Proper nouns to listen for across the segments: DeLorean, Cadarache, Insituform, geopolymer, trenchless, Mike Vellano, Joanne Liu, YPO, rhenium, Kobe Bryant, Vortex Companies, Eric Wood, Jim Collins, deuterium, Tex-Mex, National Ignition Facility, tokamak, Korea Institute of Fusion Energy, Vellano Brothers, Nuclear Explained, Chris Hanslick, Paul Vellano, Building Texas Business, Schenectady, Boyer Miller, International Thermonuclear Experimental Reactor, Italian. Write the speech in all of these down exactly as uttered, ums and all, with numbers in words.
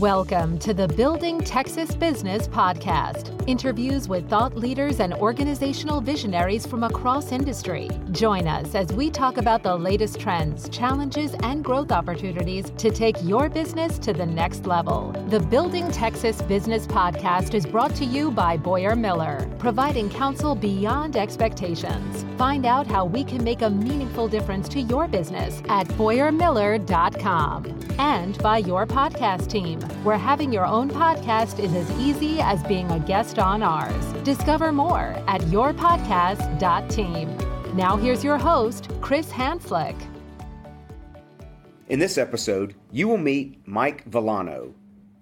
Welcome to the Building Texas Business podcast. Interviews with thought leaders and organizational visionaries from across industry. Join us as we talk about the latest trends, challenges, and growth opportunities to take your business to the next level. The Building Texas Business podcast is brought to you by Boyer Miller, providing counsel beyond expectations. Find out how we can make a meaningful difference to your business at boyer miller dot com and by Your Podcast Team, where having your own podcast is as easy as being a guest on ours. Discover more at your podcast dot team. Now here's your host, Chris Hanslick. In this episode, you will meet Mike Vellano,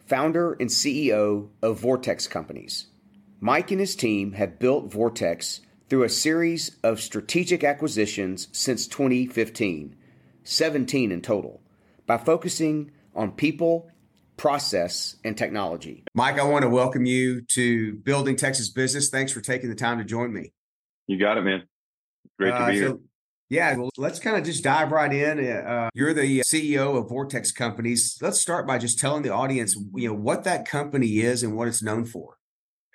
founder and C E O of Vortex Companies. Mike and his team have built Vortex through a series of strategic acquisitions since twenty fifteen, seventeen in total, by focusing on people, process, and technology. Mike, I want to welcome you to Building Texas Business. Thanks for taking the time to join me. You got it, man. Great uh, to be so, here. Yeah, well, let's kind of just dive right in. Uh, you're the C E O of Vortex Companies. Let's start by just telling the audience, you know, what that company is and what it's known for.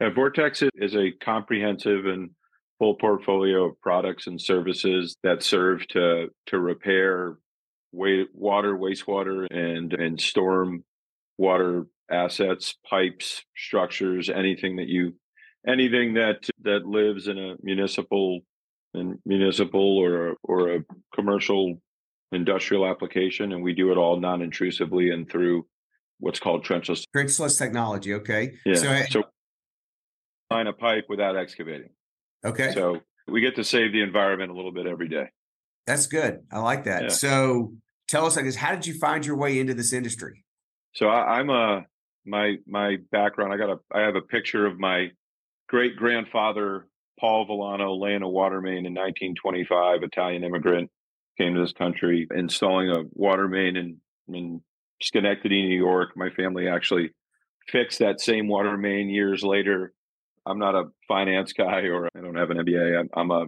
Yeah, Vortex is a comprehensive and full portfolio of products and services that serve to to repair water, wastewater, and and storm water assets, pipes, structures, anything that you, anything that that lives in a municipal, and municipal or or a commercial, industrial application, and we do it all non-intrusively and through what's called trenchless trenchless technology. Okay, yeah. So, I- so line a pipe without excavating. Okay, so we get to save the environment a little bit every day. That's good. I like that. Yeah. So tell us, I guess, how did you find your way into this industry? So I, I'm a my my background. I got a I have a picture of my great grandfather Paul Vellano laying a water main in nineteen twenty-five. Italian immigrant came to this country, installing a water main in, in Schenectady, New York. My family actually fixed that same water main years later. I'm not a finance guy, or I don't have an M B A. I'm, I'm a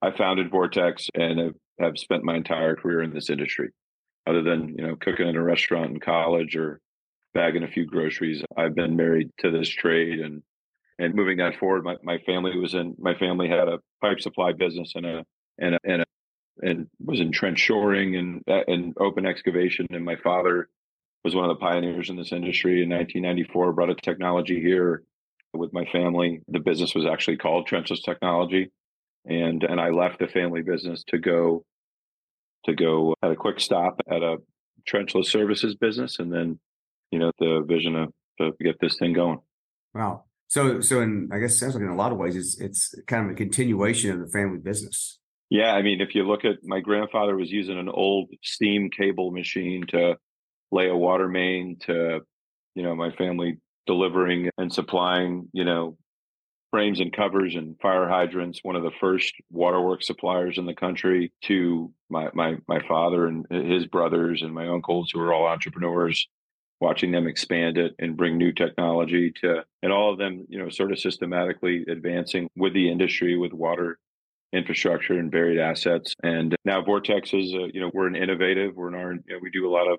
I founded Vortex and have, have spent my entire career in this industry. Other than, you know, cooking at a restaurant in college or bagging a few groceries, I've been married to this trade and and moving that forward. My my family was in my family had a pipe supply business and a and a, and a, and was in trench shoring and and open excavation. And my father was one of the pioneers in this industry in nineteen ninety-four. Brought a technology here with my family. The business was actually called Trenchless Technology, and and I left the family business to go. to go at a quick stop at a trenchless services business. And then, you know, the vision of to get this thing going. Wow. So, so in, I guess it sounds like in a lot of ways, it's, it's kind of a continuation of the family business. Yeah. I mean, if you look at my grandfather was using an old steam cable machine to lay a water main to, you know, my family delivering and supplying, you know, frames and covers and fire hydrants, one of the first waterworks suppliers in the country, to my my my father and his brothers and my uncles, who are all entrepreneurs, watching them expand it and bring new technology to, and all of them, you know, sort of systematically advancing with the industry, with water infrastructure and buried assets. And now Vortex is, a, you know, we're an innovative, we're an R, you know, we do a lot of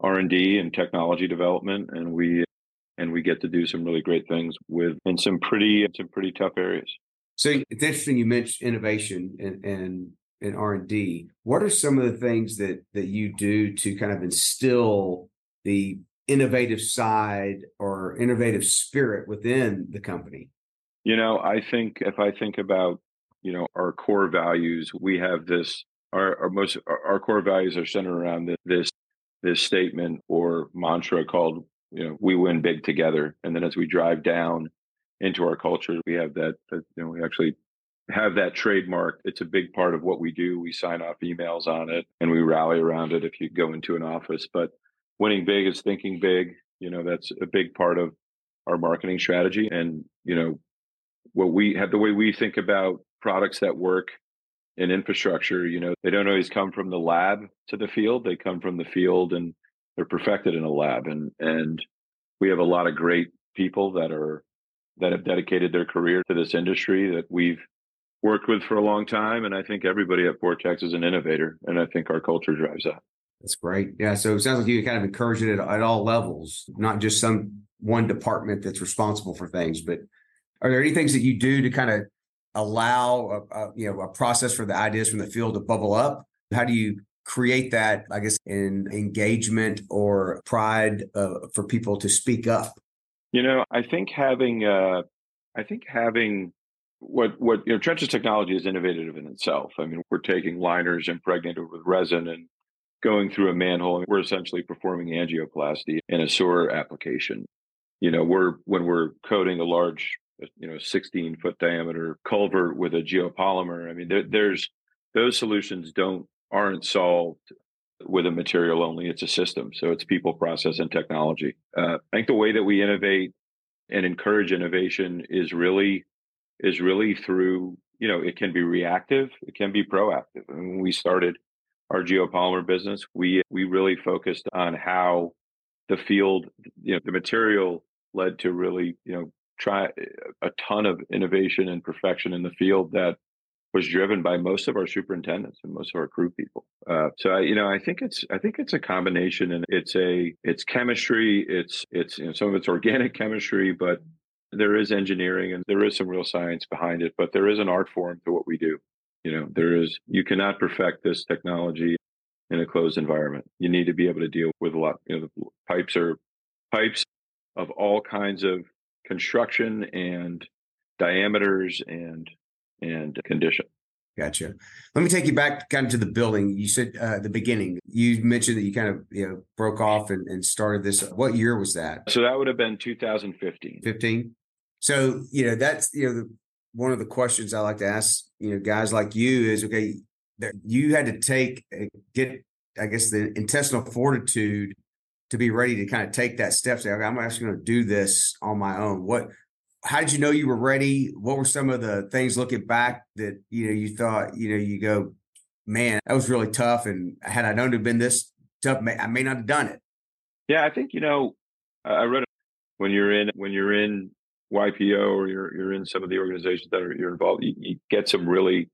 R and D and technology development, and we And we get to do some really great things with in some pretty some pretty tough areas. So it's interesting you mentioned innovation and and, and R and D. What are some of the things that that you do to kind of instill the innovative side or innovative spirit within the company? You know, I think if I think about, you know, our core values, we have this. Our, our most our core values are centered around this this statement or mantra called, you know, we win big together. And then as we drive down into our culture, we have that, that, you know, we actually have that trademark. It's a big part of what we do. We sign off emails on it and we rally around it if you go into an office. But winning big is thinking big. You know, that's a big part of our marketing strategy. And, you know, what we have, the way we think about products that work in infrastructure, you know, they don't always come from the lab to the field. They come from the field and they're perfected in a lab, and and we have a lot of great people that are that have dedicated their career to this industry that we've worked with for a long time. And I think everybody at Vortex is an innovator, and I think our culture drives that. That's great. Yeah. So it sounds like you kind of encourage it at, at all levels, not just some one department that's responsible for things. But are there any things that you do to kind of allow a, a, you know, a process for the ideas from the field to bubble up? How do you create that, I guess, in engagement or pride uh, for people to speak up? You know, I think having, uh, I think having what, what, you know, Trench's technology is innovative in itself. I mean, we're taking liners impregnated with resin and going through a manhole, and we're essentially performing angioplasty in a sewer application. You know, we're, when we're coating a large, you know, sixteen foot diameter culvert with a geopolymer. I mean, there, there's, those solutions don't, aren't solved with a material only. It's a system. So it's people, process, and technology. Uh, I think the way that we innovate and encourage innovation is really, is really through, you know, it can be reactive, it can be proactive. I mean, when we started our geopolymer business, we, we really focused on how the field, you know, the material led to really, you know, try a ton of innovation and perfection in the field that was driven by most of our superintendents and most of our crew people. Uh, so, I, you know, I think it's, I think it's a combination, and it's a, it's chemistry, it's, it's, you know, some of it's organic chemistry, but there is engineering and there is some real science behind it, but there is an art form to what we do. You know, there is, you cannot perfect this technology in a closed environment. You need to be able to deal with a lot, you know, the pipes are pipes of all kinds of construction and diameters and and condition. Gotcha. Let me take you back kind of to the building. You said uh, the beginning, you mentioned that you kind of, you know, broke off and, and started this. What year was that? So that would have been two thousand fifteen. fifteen. So, you know, that's, you know, the, one of the questions I like to ask, you know, guys like you is, okay, there, you had to take, get, I guess, the intestinal fortitude to be ready to kind of take that step. Say, okay, I'm actually going to do this on my own. What, how did you know you were ready? What were some of the things looking back that, you know, you thought, you know, you go, man, that was really tough. And had I known to have been this tough, may, I may not have done it. Yeah, I think, you know, I read when you're in, when you're in Y P O or you're, you're in some of the organizations that are, you're involved, you, you get some really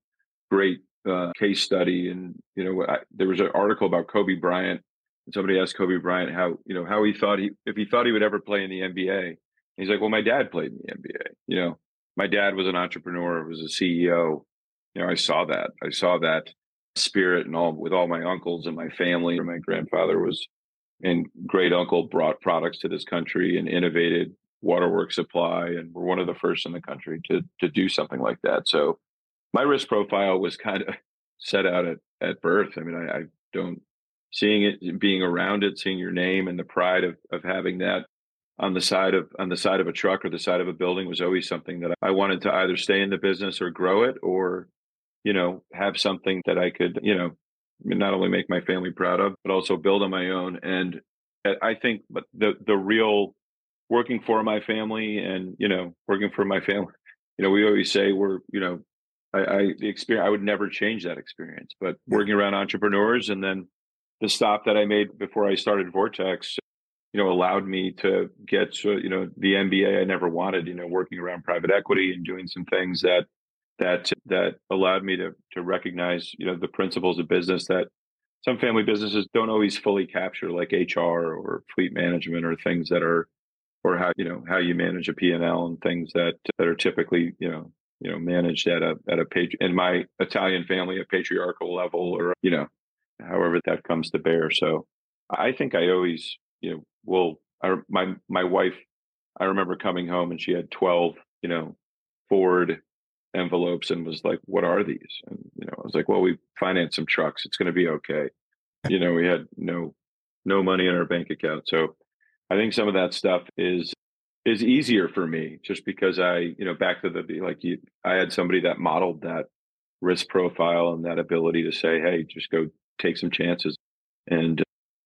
great uh, case study. And, you know, I, there was an article about Kobe Bryant, and somebody asked Kobe Bryant how, you know, how he thought he, if he thought he would ever play in the N B A. He's like, well, my dad played in the N B A. You know, my dad was an entrepreneur, was a C E O. You know, I saw that. I saw that spirit and all with all my uncles and my family. My grandfather was, and great uncle brought products to this country and innovated waterworks supply, and we're one of the first in the country to to do something like that. So, my risk profile was kind of set out at at birth. I mean, I, I don't seeing it, being around it, seeing your name, and the pride of of having that on the side of on the side of a truck or the side of a building was always something that I wanted to either stay in the business or grow it, or, you know, have something that I could, you know, not only make my family proud of, but also build on my own. And I think but the the real working for my family and, you know, working for my family, you know, we always say we're, you know, I, I the experience, I would never change that experience, but working around entrepreneurs and then the stop that I made before I started Vortex, you know, allowed me to get, you know, the M B A I never wanted, you know, working around private equity and doing some things that, that, that allowed me to, to recognize, you know, the principles of business that some family businesses don't always fully capture, like H R or fleet management or things that are, or how, you know, how you manage a P and L and things that, that are typically, you know, you know, managed at a, at a page in my Italian family, a patriarchal level, or, you know, however that comes to bear. So I think I always, you know, well, I, my my wife, I remember coming home and she had twelve, you know, Ford envelopes and was like, "What are these?" And, you know, I was like, "Well, we financed some trucks. It's going to be okay." You know, we had no no money in our bank account, so I think some of that stuff is is easier for me just because I, you know, back to the like, you, I had somebody that modeled that risk profile and that ability to say, "Hey, just go take some chances," and.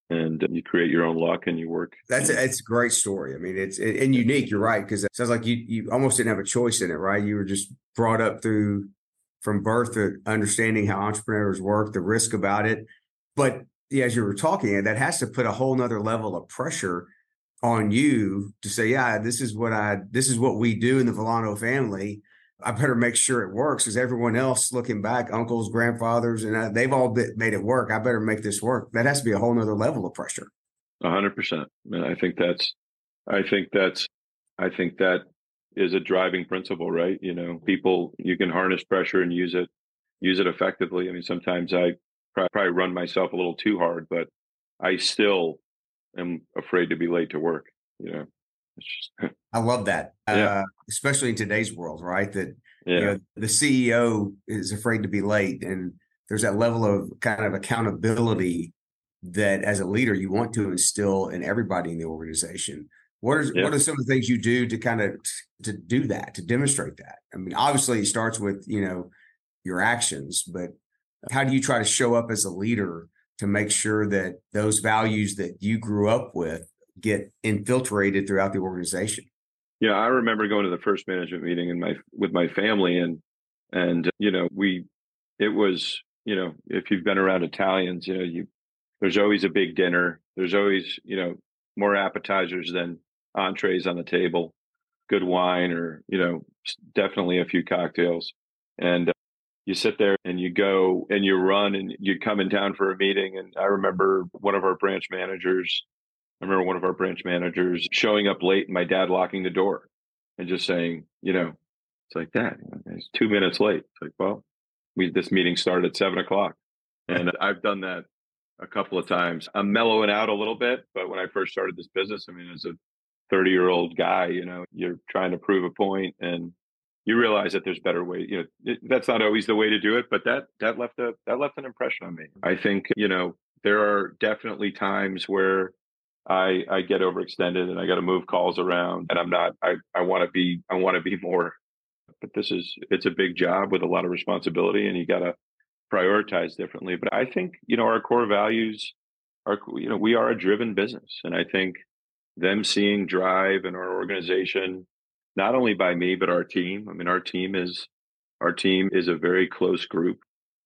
And you create your own luck and you work. That's a, it's a great story. I mean, it's and unique. You're right, because it sounds like you you almost didn't have a choice in it, right? You were just brought up through from birth, of understanding how entrepreneurs work, the risk about it. But yeah, as you were talking, that has to put a whole nother level of pressure on you to say, yeah, this is what I this is what we do in the Vellano family. I better make sure it works because everyone else looking back, uncles, grandfathers, and I, they've all been, made it work. I better make this work. That has to be a whole nother level of pressure. A hundred percent. I think that's, I think that's, I think that is a driving principle, right? You know, people, you can harness pressure and use it, use it effectively. I mean, sometimes I probably run myself a little too hard, but I still am afraid to be late to work, you know? Just... I love that, yeah. uh, especially in today's world, right? That yeah. you know, the C E O is afraid to be late, and there's that level of kind of accountability that, as a leader, you want to instill in everybody in the organization. What are yeah. what are some of the things you do to kind of to do that, to demonstrate that? I mean, obviously, it starts with you know your actions, but how do you try to show up as a leader to make sure that those values that you grew up with get infiltrated throughout the organization? Yeah, I remember going to the first management meeting in my with my family, and and you know we, it was you know if you've been around Italians, you know you there's always a big dinner, there's always you know more appetizers than entrees on the table, good wine, or you know definitely a few cocktails, and uh, you sit there and you go and you run and you come in town for a meeting, and I remember one of our branch managers. I remember one of our branch managers showing up late and my dad locking the door and just saying, you know, it's like that. It's two minutes late. It's like, well, we this meeting started at seven o'clock. And I've done that a couple of times. I'm mellowing out a little bit. But when I first started this business, I mean, as a thirty-year-old guy, you know, you're trying to prove a point and you realize that there's better ways. You know, it, that's not always the way to do it. But that that left a that left an impression on me. I think, you know, there are definitely times where I, I get overextended and I got to move calls around, and I'm not, I, I want to be, I want to be more, but this is, it's a big job with a lot of responsibility, and you got to prioritize differently. But I think, you know, our core values are, you know, we are a driven business. And I think them seeing drive in our organization, not only by me, but our team. I mean, our team is, our team is a very close group.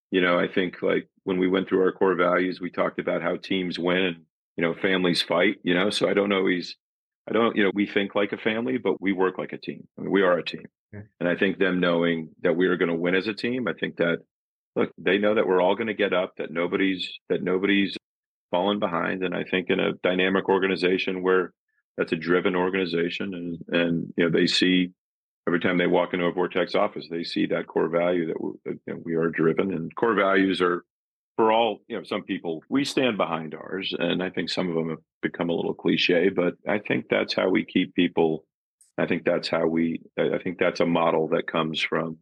You know, I think like when we went through our core values, we talked about how teams win and, you know, families fight, you know, so I don't always, I don't, you know, we think like a family, but we work like a team. I mean, we are a team. Okay. And I think them knowing that we are going to win as a team, I think that, look, they know that we're all going to get up, that nobody's, that nobody's falling behind. And I think in a dynamic organization where that's a driven organization and, and, you know, they see every time they walk into a Vortex office, they see that core value that we, that, you know, we are driven, and core values are, for all, you know, some people, we stand behind ours. And I think some of them have become a little cliche, but I think that's how we keep people. I think that's how we, I think that's a model that comes from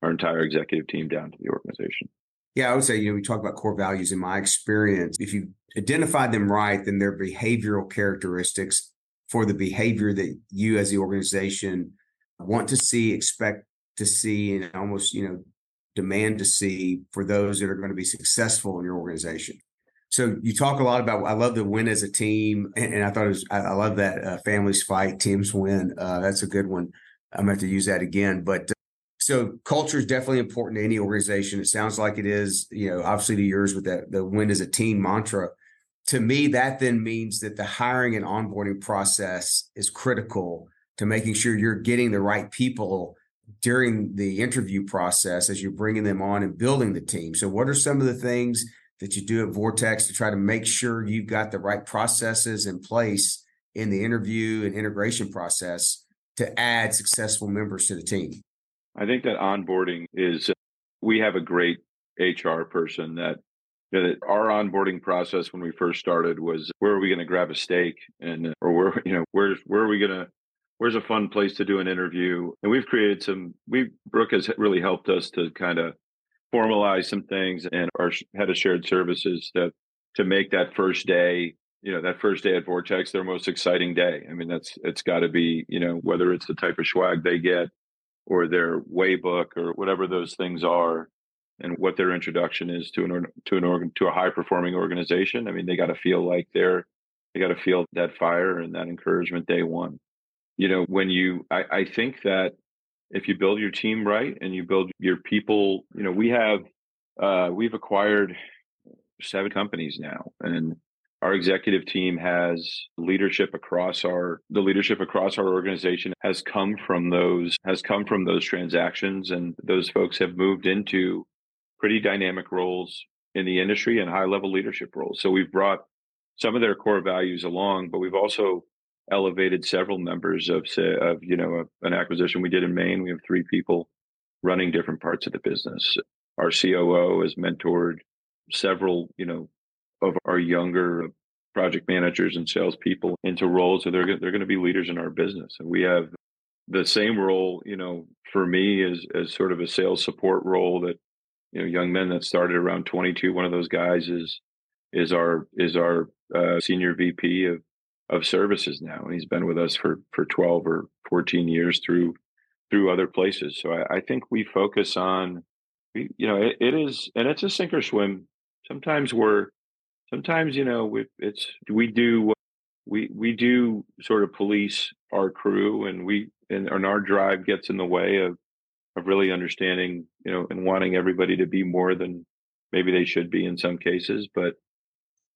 our entire executive team down to the organization. Yeah, I would say, you know, we talk about core values. In my experience, if you identify them right, then they're behavioral characteristics for the behavior that you as the organization want to see, expect to see, and almost, you know, demand to see for those that are going to be successful in your organization. So you talk a lot about, I love the win as a team. And, and I thought it was, I, I love that uh, families fight, teams win. Uh, that's a good one. I'm going to have to use that again. But uh, so culture is definitely important to any organization. It sounds like it is, you know, obviously to yours with that, the win as a team mantra. To me, that then means that the hiring and onboarding process is critical to making sure you're getting the right people during the interview process as you're bringing them on and building the team. So what are some of the things that you do at Vortex to try to make sure you've got the right processes in place in the interview and integration process to add successful members to the team? I think that onboarding is, we have a great H R person that, you know, that our onboarding process when we first started was, where are we going to grab a steak? And, or where, you know, where's, where are we going to, where's a fun place to do an interview? And we've created some, we Brooke has really helped us to kind of formalize some things, and our head of shared services to, to make that first day, you know, that first day at Vortex, their most exciting day. I mean, that's, it's got to be, you know, whether it's the type of swag they get or their Waybook or whatever those things are and what their introduction is to an, to an organ, to a high performing organization. I mean, they got to feel like they're, they got to feel that fire and that encouragement day one. You know, when you, I, I think that if you build your team right and you build your people, you know, we have, uh, we've acquired seven companies now, and Our executive team has leadership across our, the leadership across our organization has come from those, has come from those transactions. And those folks have moved into pretty dynamic roles in the industry and high level leadership roles. So we've brought some of their core values along, but we've also elevated several members of, of you know, an acquisition we did in Maine. We have three people running different parts of the business. Our C O O has mentored several, you know, of our younger project managers and salespeople into roles, so they're they're going to be leaders in our business. And we have the same role, you know, for me as as sort of a sales support role that, you know, young men that started around twenty-two. One of those guys is is our is our uh, senior V P of of services now, and he's been with us for for twelve or fourteen years through through other places. So I, I think we focus on, you know, it, it is, and it's a sink or swim. Sometimes we're Sometimes, you know, we, it's we do we we do sort of police our crew, and we and, and our drive gets in the way of of really understanding, you know, and wanting everybody to be more than maybe they should be in some cases. But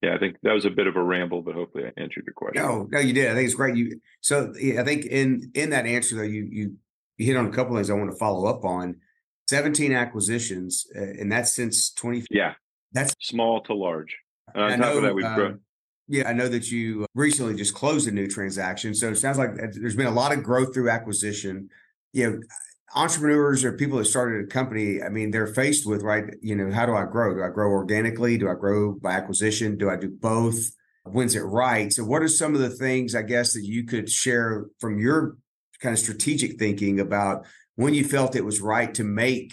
yeah, I think that was a bit of a ramble, but hopefully I answered your question. No, no, you did. I think it's great. You so yeah, I think in in that answer though, you you you hit on a couple of things I want to follow up on. seventeen acquisitions, uh, and that's since twenty. Yeah, that's small to large. And on I top know, of that, we've uh, grown. Yeah, I know that you recently just closed a new transaction. So it sounds like there's been a lot of growth through acquisition. You know, entrepreneurs or people that started a company, I mean, they're faced with, right, you know, how do I grow? Do I grow organically? Do I grow by acquisition? Do I do both? When's it right? So what are some of the things, I guess, that you could share from your kind of strategic thinking about when you felt it was right to make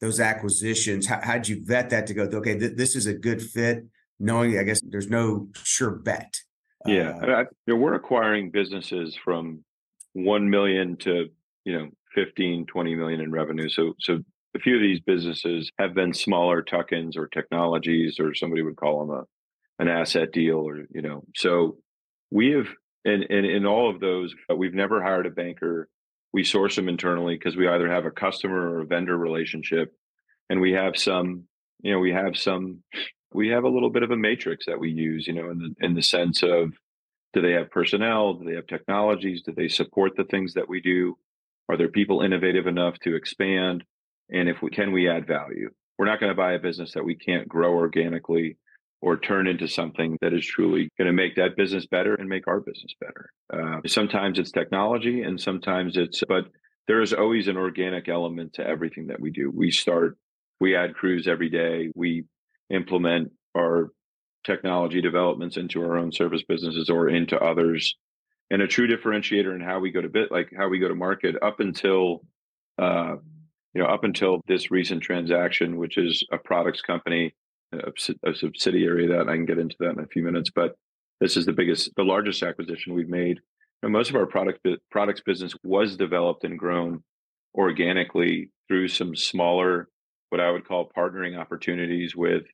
those acquisitions? How, how'd you vet that to go, okay, th- this is a good fit? Knowing, I guess, there's no sure bet. Yeah, uh, I, I, we're acquiring businesses from one million to, you know, fifteen, twenty million in revenue. So, so a few of these businesses have been smaller tuck-ins or technologies, or somebody would call them a an asset deal, or you know. So we have, and and in all of those, we've never hired a banker. We source them internally because we either have a customer or a vendor relationship, and we have some, you know, we have some. We have a little bit of a matrix that we use, you know, in the in the sense of, do they have personnel? Do they have technologies? Do they support the things that we do? Are there people innovative enough to expand? And if we can, we add value. We're not going to buy a business that we can't grow organically or turn into something that is truly going to make that business better and make our business better. Uh, sometimes it's technology, and sometimes it's, but there is always an organic element to everything that we do. We start, we add crews every day. We implement our technology developments into our own service businesses or into others, and a true differentiator in how we go to bit, like how we go to market. Up until, uh, you know, up until this recent transaction, which is a products company, a, a subsidiary that I can get into that in a few minutes. But this is the biggest, the largest acquisition we've made. And most of our product products business was developed and grown organically through some smaller, what I would call partnering opportunities with.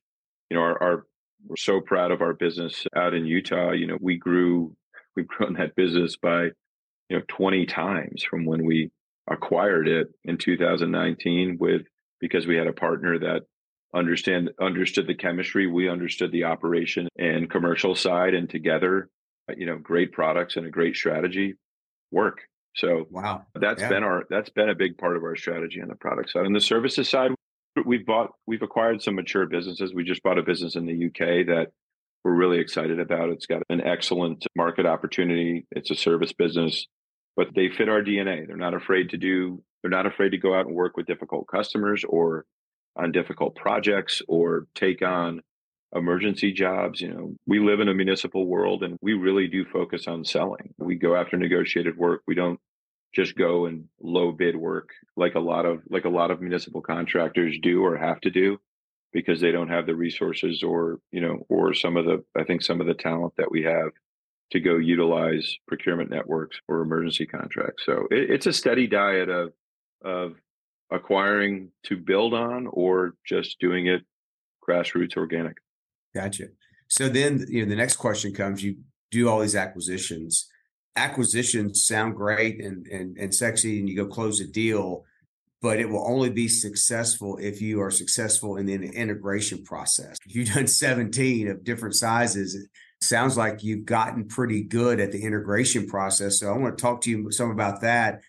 You know, our, our we're so proud of our business out in Utah. You know, we grew, we've grown that business by, you know, twenty times from when we acquired it in two thousand nineteen with, because we had a partner that understand understood the chemistry, we understood the operation and commercial side, and together, you know, great products and a great strategy work. So wow, that's yeah. been our that's been a big part of our strategy on the product side. On the services side, We've bought, we've acquired some mature businesses. We just bought a business in the U K that we're really excited about. It's got an excellent market opportunity. It's a service business, but they fit our D N A. They're not afraid to do, they're not afraid to go out and work with difficult customers or on difficult projects or take on emergency jobs. You know, we live in a municipal world, and we really do focus on selling. We go after negotiated work. We don't just go and low bid work like a lot of like a lot of municipal contractors do or have to do, because they don't have the resources or, you know, or some of the, I think some of the talent that we have to go utilize procurement networks or emergency contracts. So it, it's a steady diet of of acquiring to build on, or just doing it grassroots organic. Gotcha. So then, you know, the next question comes, you do all these acquisitions. Acquisitions sound great and, and and sexy, and you go close a deal, but it will only be successful if you are successful in the integration process. If you've done seventeen of different sizes, Sounds like you've gotten pretty good at the integration process. So I want to talk to you some about that.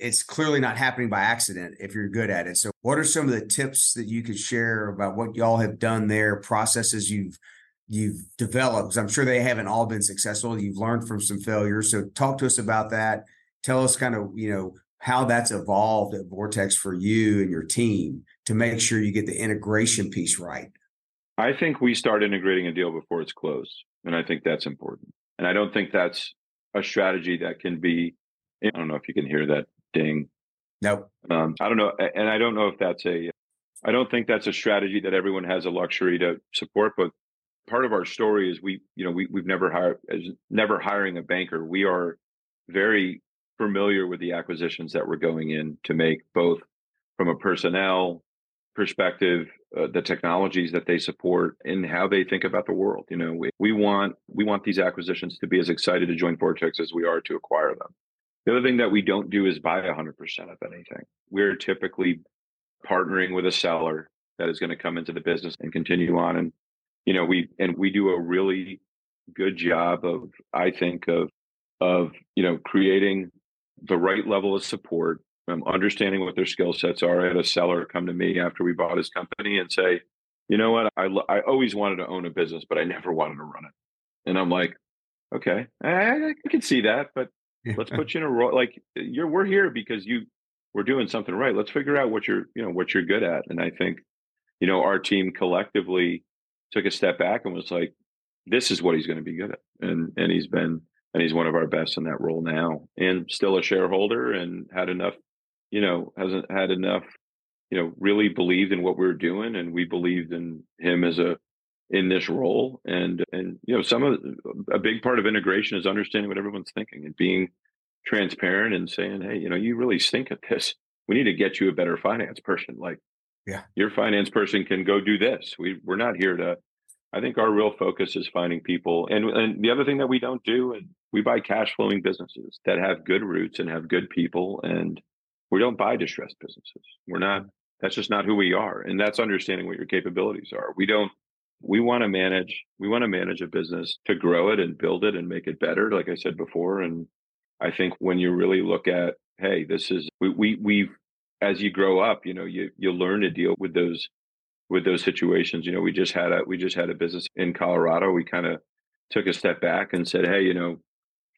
It's clearly not happening by accident if you're good at it. So what are some of the tips that you could share about what y'all have done there, processes you've you've developed? Because I'm sure they haven't all been successful. You've learned from some failures. So talk to us about that. Tell us kind of, you know, how that's evolved at Vortex for you and your team to make sure you get the integration piece right. I think we start integrating a deal before it's closed. And I think that's important. And I don't think that's a strategy that can be, I don't know if you can hear that ding. Nope. Um, I don't know. And I don't know if that's a, I don't think that's a strategy that everyone has a luxury to support. But part of our story is we, you know, we, we've never hired, never hiring a banker. We are very familiar with the acquisitions that we're going in to make, both from a personnel perspective, uh, the technologies that they support, and how they think about the world. You know, we, we want we want these acquisitions to be as excited to join Vortex as we are to acquire them. The other thing that we don't do is buy one hundred percent of anything. We're typically partnering with a seller that is going to come into the business and continue on. And, you know, we and we do a really good job of, I think, of of you know, creating the right level of support. I'm understanding what their skill sets are. I had a seller come to me after we bought his company and say, you know what, I, I always wanted to own a business, but I never wanted to run it. And I'm like, okay, I, I can see that, but let's put you in a role. Like you're, we're here because you we're doing something right. Let's figure out what you're, you know, what you're good at. And I think, you know, our team collectively took a step back and was like, this is what he's going to be good at. And, and he's been, and he's one of our best in that role now, and still a shareholder, and had enough you know, hasn't had enough, you know, really believed in what we were doing. And we believed in him as a, in this role. And, and, you know, some of a big part of integration is understanding what everyone's thinking and being transparent and saying, hey, you know, you really stink at this. We need to get you a better finance person. Like, yeah, your finance person can go do this. We we're not here to, I think our real focus is finding people. And, and the other thing that we don't do, and we buy cash flowing businesses that have good roots and have good people, and we don't buy distressed businesses. We're not, that's just not who we are. And that's understanding what your capabilities are. We don't, we want to manage, we want to manage a business to grow it and build it and make it better, like I said before. And I think when you really look at, hey, this is, we, we, we've, as you grow up, you know, you, you learn to deal with those, with those situations. You know, we just had a, we just had a business in Colorado. We kind of took a step back and said, hey, you know,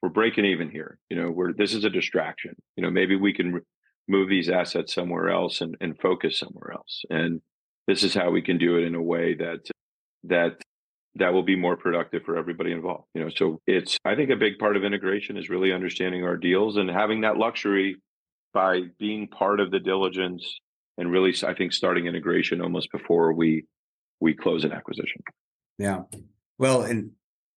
we're breaking even here. You know, we're, this is a distraction. You know, maybe we can re- move these assets somewhere else and, and focus somewhere else. And this is how we can do it in a way that that that will be more productive for everybody involved. You know, so it's, I think a big part of integration is really understanding our deals and having that luxury by being part of the diligence, and really, I think, starting integration almost before we we close an acquisition. Yeah. Well, and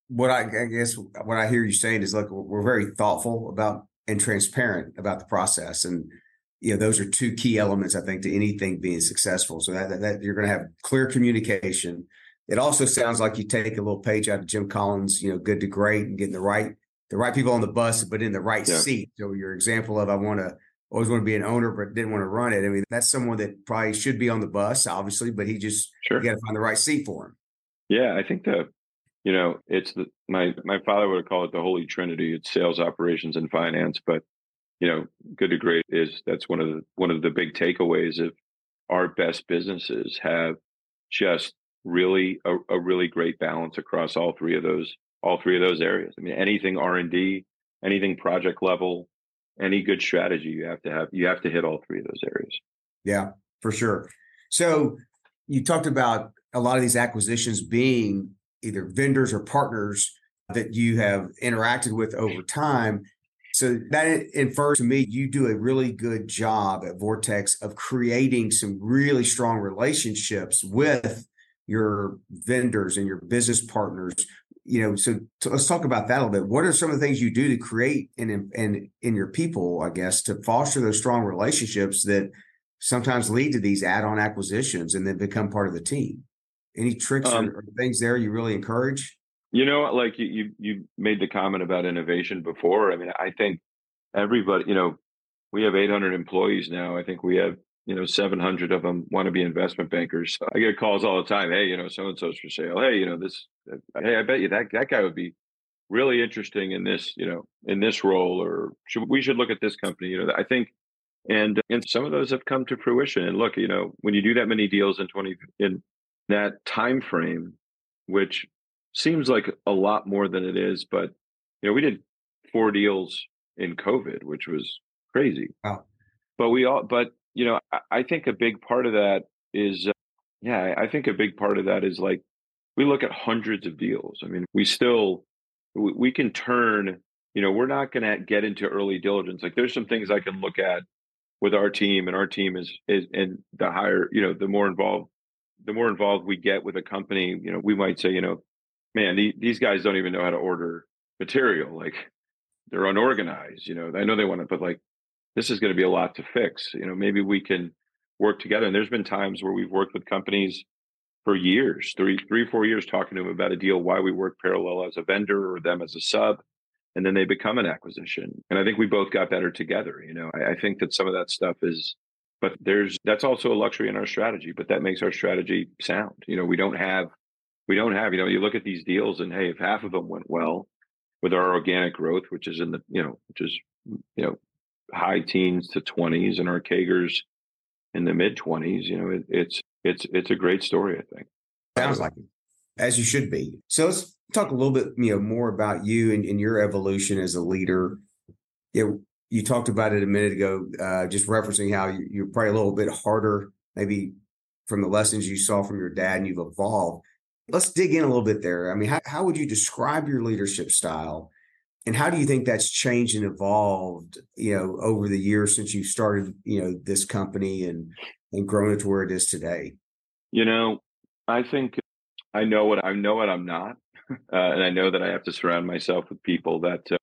what I, I guess what I hear you saying is, look, we're very thoughtful about and transparent about the process, and you know, those are two key elements, I think, to anything being successful. So that, that you're going to have clear communication. It also sounds like you take a little page out of Jim Collins, you know, Good to Great, and getting the right the right people on the bus, but in the right yeah. seat. So your example of I want to always want to be an owner, but didn't want to run it. I mean, that's someone that probably should be on the bus, obviously, but he just sure. you got to find the right seat for him. Yeah, I think the you know it's the my my father would call it the Holy Trinity. It's sales, operations, and finance, but. You know, Good to Great is that's one of the one of the big takeaways of our best businesses have just really a, a really great balance across all three of those all three of those areas. I mean, anything R and D, anything project level, any good strategy you have to have you have to hit all three of those areas. Yeah, for sure. So you talked about a lot of these acquisitions being either vendors or partners that you have interacted with over time. So that infers to me, you do a really good job at Vortex of creating some really strong relationships with your vendors and your business partners. You know, so t- let's talk about that a little bit. What are some of the things you do to create and and in your people, I guess, to foster those strong relationships that sometimes lead to these add-on acquisitions and then become part of the team? Any tricks um, or, or things there you really encourage? You know, like you, you, you made the comment about innovation before. I mean, I think everybody, you know, we have eight hundred employees now. I think we have you know, seven hundred of them want to be investment bankers. I get calls all the time. Hey, you know, so-and-so's for sale. Hey, you know, this, hey, I bet you that, that guy would be really interesting in this, you know, in this role, or should, we should look at this company, you know, I think. And, and some of those have come to fruition. And look, you know, when you do that many deals in twenty in that time frame, which seems like a lot more than it is, but, you know, we did four deals in COVID, which was crazy. Wow. But we all, but, you know, I, I think a big part of that is, uh, yeah, I think a big part of that is like, we look at hundreds of deals. I mean, we still, we, we can turn, you know, we're not going to get into early diligence. Like there's some things I can look at with our team, and our team is, is, and the higher, you know, the more involved, the more involved we get with a company, you know, we might say, you know, man, the, these guys don't even know how to order material. Like they're unorganized, you know, I know they want to, but like, this is going to be a lot to fix. You know, maybe we can work together. And there's been times where we've worked with companies for years, three, three, four years, talking to them about a deal, why we work parallel as a vendor or them as a sub. And then they become an acquisition. And I think we both got better together. You know, I, I think that some of that stuff is, but there's, that's also a luxury in our strategy, but that makes our strategy sound. You know, we don't have, we don't have, you know, you look at these deals and, hey, if half of them went well with our organic growth, which is in the, you know, which is, you know, high teens to twenties, and our C A G Rs in the mid twenties, you know, it, it's, it's, it's a great story, I think. Sounds like it. As you should be. So let's talk a little bit, you know, more about you and, and your evolution as a leader. You, you talked about it a minute ago, uh, just referencing how you, you're probably a little bit harder, maybe from the lessons you saw from your dad, and you've evolved. Let's dig in a little bit there. I mean, how, how would you describe your leadership style, and how do you think that's changed and evolved, you know, over the years since you started, you know, this company and, and grown it to where it is today? You know, I think I know what I know what I'm not. Uh, and I know that I have to surround myself with people that, uh,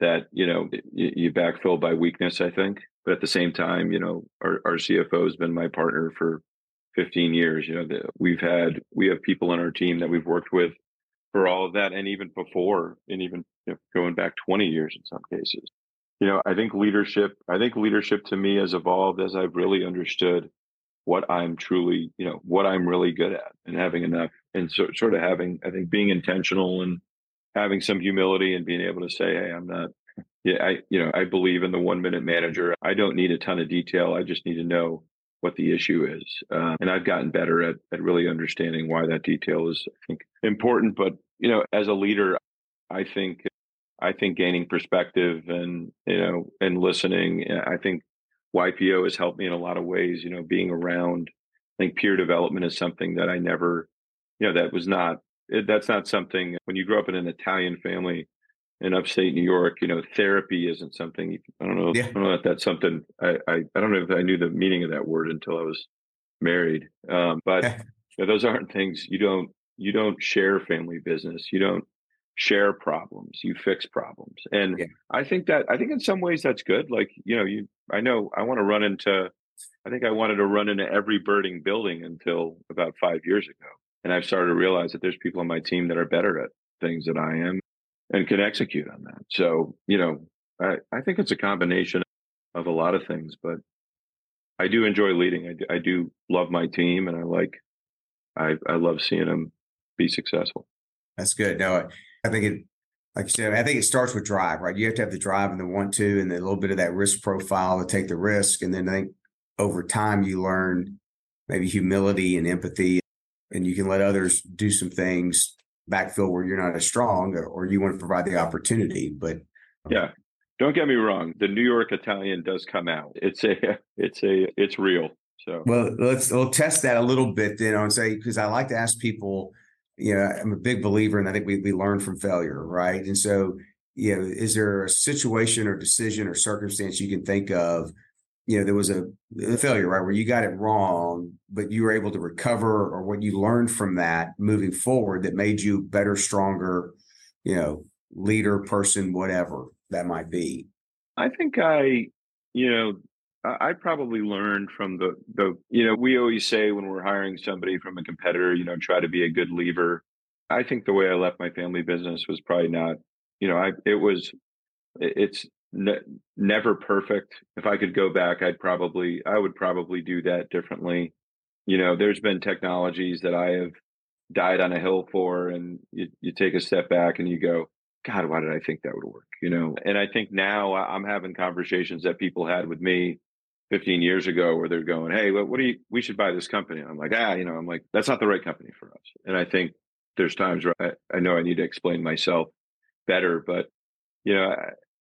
that, you know, you, you backfill by weakness, I think. But at the same time, you know, our, our C F O has been my partner for fifteen years. You know, the, we've had, we have people on our team that we've worked with for all of that. And even before, and even you know, going back twenty years in some cases, you know, I think leadership, I think leadership to me has evolved as I've really understood what I'm truly, you know, what I'm really good at, and having enough, and so, sort of having, I think, being intentional and having some humility and being able to say, hey, I'm not, yeah, I, you know, I believe in the one minute manager. I don't need a ton of detail. I just need to know what the issue is. Uh, and I've gotten better at, at really understanding why that detail is, I think, important. But, you know, as a leader, I think, I think gaining perspective and, you know, and listening, I think, Y P O has helped me in a lot of ways, you know, being around. I think peer development is something that I never, you know, that was not, it, that's not something, when you grow up in an Italian family in upstate New York, you know, therapy isn't something, I don't know, yeah. I don't know if that's something, I, I, I don't know if I knew the meaning of that word until I was married. Um, but you know, those aren't things, you don't, you don't share family business. You don't share problems, you fix problems. And yeah. I think that, I think in some ways that's good. Like, you know, you, I know I want to run into, I think I wanted to run into every birding building until about five years ago. And I've started to realize that there's people on my team that are better at things than I am and can execute on that. So, you know, I, I think it's a combination of a lot of things, but I do enjoy leading. I do, I do love my team, and I like, I, I love seeing them be successful. That's good. No, I- I think it, like you said, I think it starts with drive, right? You have to have the drive and the want to, and a little bit of that risk profile to take the risk. And then I think over time you learn maybe humility and empathy, and you can let others do some things, backfill where you're not as strong, or, or you want to provide the opportunity. But yeah, don't get me wrong, the New York Italian does come out. It's a, it's a, it's real. So well, let's we'll test that a little bit then on say, because I like to ask people. You know, I'm a big believer, and I think we we learn from failure, right? And so, you know, is there a situation or decision or circumstance you can think of? You know, there was a, a failure, right, where you got it wrong, but you were able to recover, or what you learned from that moving forward that made you better, stronger, you know, leader, person, whatever that might be. I think I, you know, I probably learned from the, the, you know, we always say when we're hiring somebody from a competitor, you know, try to be a good leaver. I think the way I left my family business was probably not, you know, I, it was, it's, n- never perfect. If I could go back, I'd probably, I would probably do that differently. You know, there's been technologies that I have died on a hill for, and you, you take a step back and you go, God, why did I think that would work? You know, and I think now I'm having conversations that people had with me fifteen years ago where they're going, hey, what, what do you, we should buy this company. And I'm like, ah, you know, I'm like, that's not the right company for us. And I think there's times where I, I know I need to explain myself better, but you know,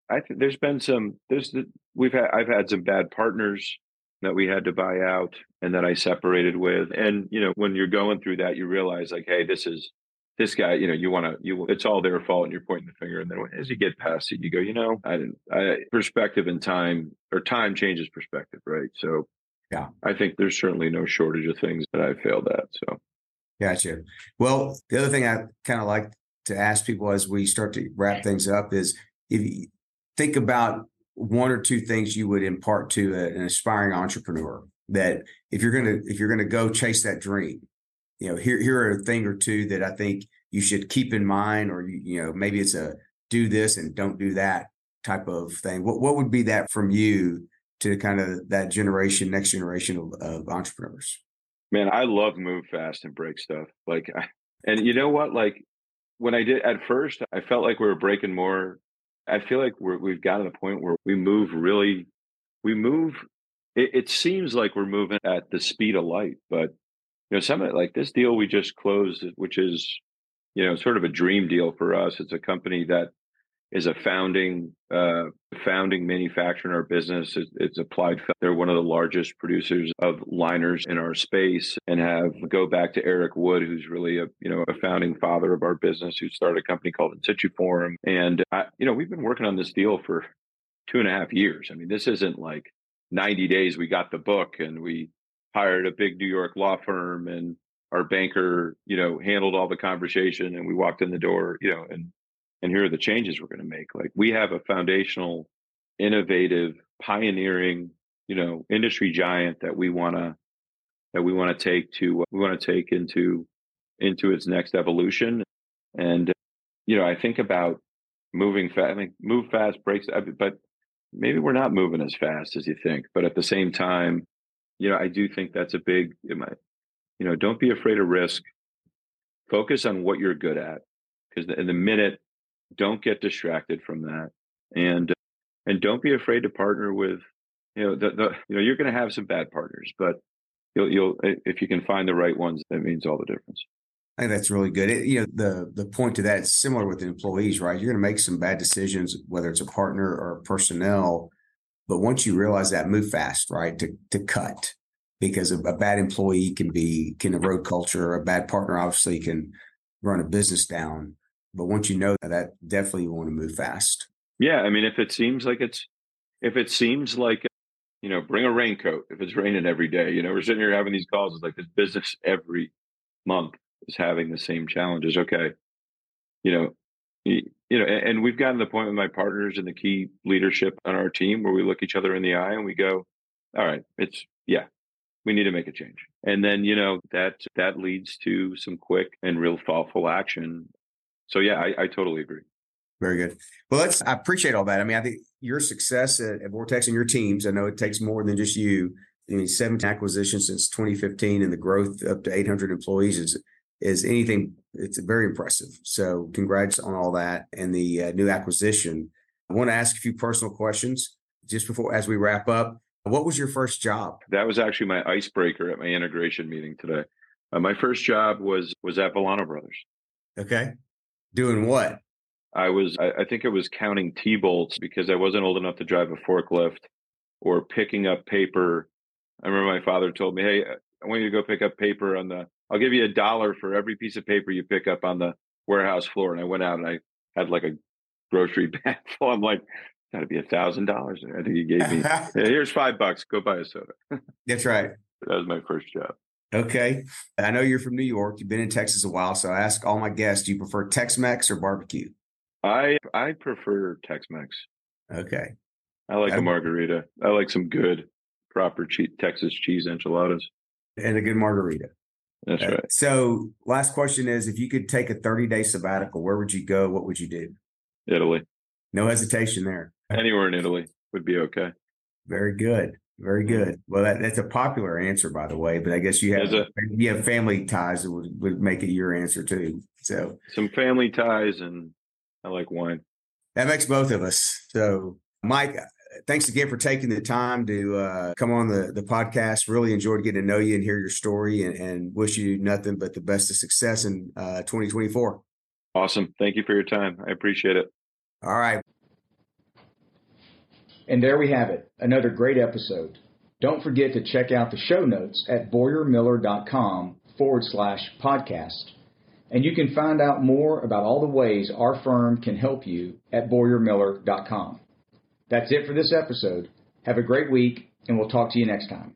I, I think there's been some, there's, the, we've had, I've had some bad partners that we had to buy out and that I separated with. And, you know, when you're going through that, you realize like, hey, this is, this guy, you know, you want to, you, it's all their fault and you're pointing the finger. And then as you get past it, you go, you know, I didn't, I, perspective and time, or time changes perspective, right? So yeah, I think there's certainly no shortage of things that I failed at. So. Gotcha. Well, the other thing I kind of like to ask people as we start to wrap things up is if you think about one or two things you would impart to a, an aspiring entrepreneur that if you're going to, if you're going to go chase that dream, you know, here, here are a thing or two that I think you should keep in mind, or, you, you know, maybe it's a do this and don't do that type of thing. What what would be that from you to kind of that generation, next generation of, of entrepreneurs? Man, I love move fast and break stuff. Like, I, and you know what? Like when I did at first, I felt like we were breaking more. I feel like we're, we've gotten to the point where we move really, we move. It, it seems like we're moving at the speed of light, but you know, some of it, like this deal we just closed, which is, you know, sort of a dream deal for us. It's a company that is a founding, uh, founding manufacturer in our business. It, it's Applied. They're one of the largest producers of liners in our space, and have go back to Eric Wood, who's really a, you know, a founding father of our business, who started a company called Insituform. And I, you know, we've been working on this deal for two and a half years. I mean, this isn't like ninety days. We got the book and we hired a big New York law firm, and our banker, you know, handled all the conversation, and we walked in the door, you know, and, and here are the changes we're going to make. Like we have a foundational, innovative, pioneering, you know, industry giant that we want to, that we want to take to, we want to take into, into its next evolution. And, you know, I think about moving fast, I think move fast breaks, but maybe we're not moving as fast as you think, but at the same time, you know, I do think that's a big, you know, don't be afraid of risk. Focus on what you're good at, because in the minute, don't get distracted from that. And, and don't be afraid to partner with, you know, the, the you know, you're going to have some bad partners, but you'll, you'll, if you can find the right ones, that means all the difference. I think that's really good. It, you know, the, the point to that is similar with the employees, right? You're going to make some bad decisions, whether it's a partner or personnel. But once you realize that, move fast, right? To to cut, because a, a bad employee can be can erode culture. A bad partner obviously can run a business down. But once you know that, that definitely you want to move fast. Yeah, I mean, if it seems like it's, if it seems like, you know, bring a raincoat if it's raining every day. You know, we're sitting here having these calls. It's like this business every month is having the same challenges. Okay, you know. You know, and we've gotten to the point with my partners and the key leadership on our team where we look each other in the eye and we go, all right, it's, yeah, we need to make a change. And then, you know, that, that leads to some quick and real thoughtful action. So yeah, I, I totally agree. Very good. Well, that's, I appreciate all that. I mean, I think your success at, at Vortex and your teams, I know it takes more than just you. I mean, seventeen acquisitions since twenty fifteen and the growth up to eight hundred employees is, is anything, it's very impressive. So congrats on all that and the uh, new acquisition. I want to ask a few personal questions just before, as we wrap up. What was your first job? That was actually my icebreaker at my integration meeting today. Uh, my first job was was at Vellano Brothers. Okay. Doing what? I was, I, I think it was counting T-bolts because I wasn't old enough to drive a forklift or picking up paper. I remember my father told me, hey, I want you to go pick up paper on the, I'll give you a dollar for every piece of paper you pick up on the warehouse floor. And I went out and I had like a grocery bag full. I'm like, that'd be a thousand dollars. I think he gave me, yeah, here's five bucks. Go buy a soda. That's right. That was my first job. Okay. I know you're from New York. You've been in Texas a while. So I ask all my guests, do you prefer Tex-Mex or barbecue? I, I prefer Tex-Mex. Okay. I like That'd a margarita. Be- I like some good, proper cheese, Texas cheese enchiladas. And a good margarita. That's right. Uh, so last question is, if you could take a thirty-day sabbatical, where would you go? What would you do? Italy. No hesitation there. Anywhere in Italy would be okay. Very good. Very good. Well, that, that's a popular answer, by the way, but I guess you have a, you have family ties that would, would make it your answer too. So some family ties, and I like wine. That makes both of us. So, Mike, thanks again for taking the time to uh, come on the, the podcast. Really enjoyed getting to know you and hear your story, and, and wish you nothing but the best of success in uh, twenty twenty-four. Awesome. Thank you for your time. I appreciate it. All right. And there we have it, another great episode. Don't forget to check out the show notes at boyer miller dot com forward slash podcast. And you can find out more about all the ways our firm can help you at boyer miller dot com. That's it for this episode. Have a great week, and we'll talk to you next time.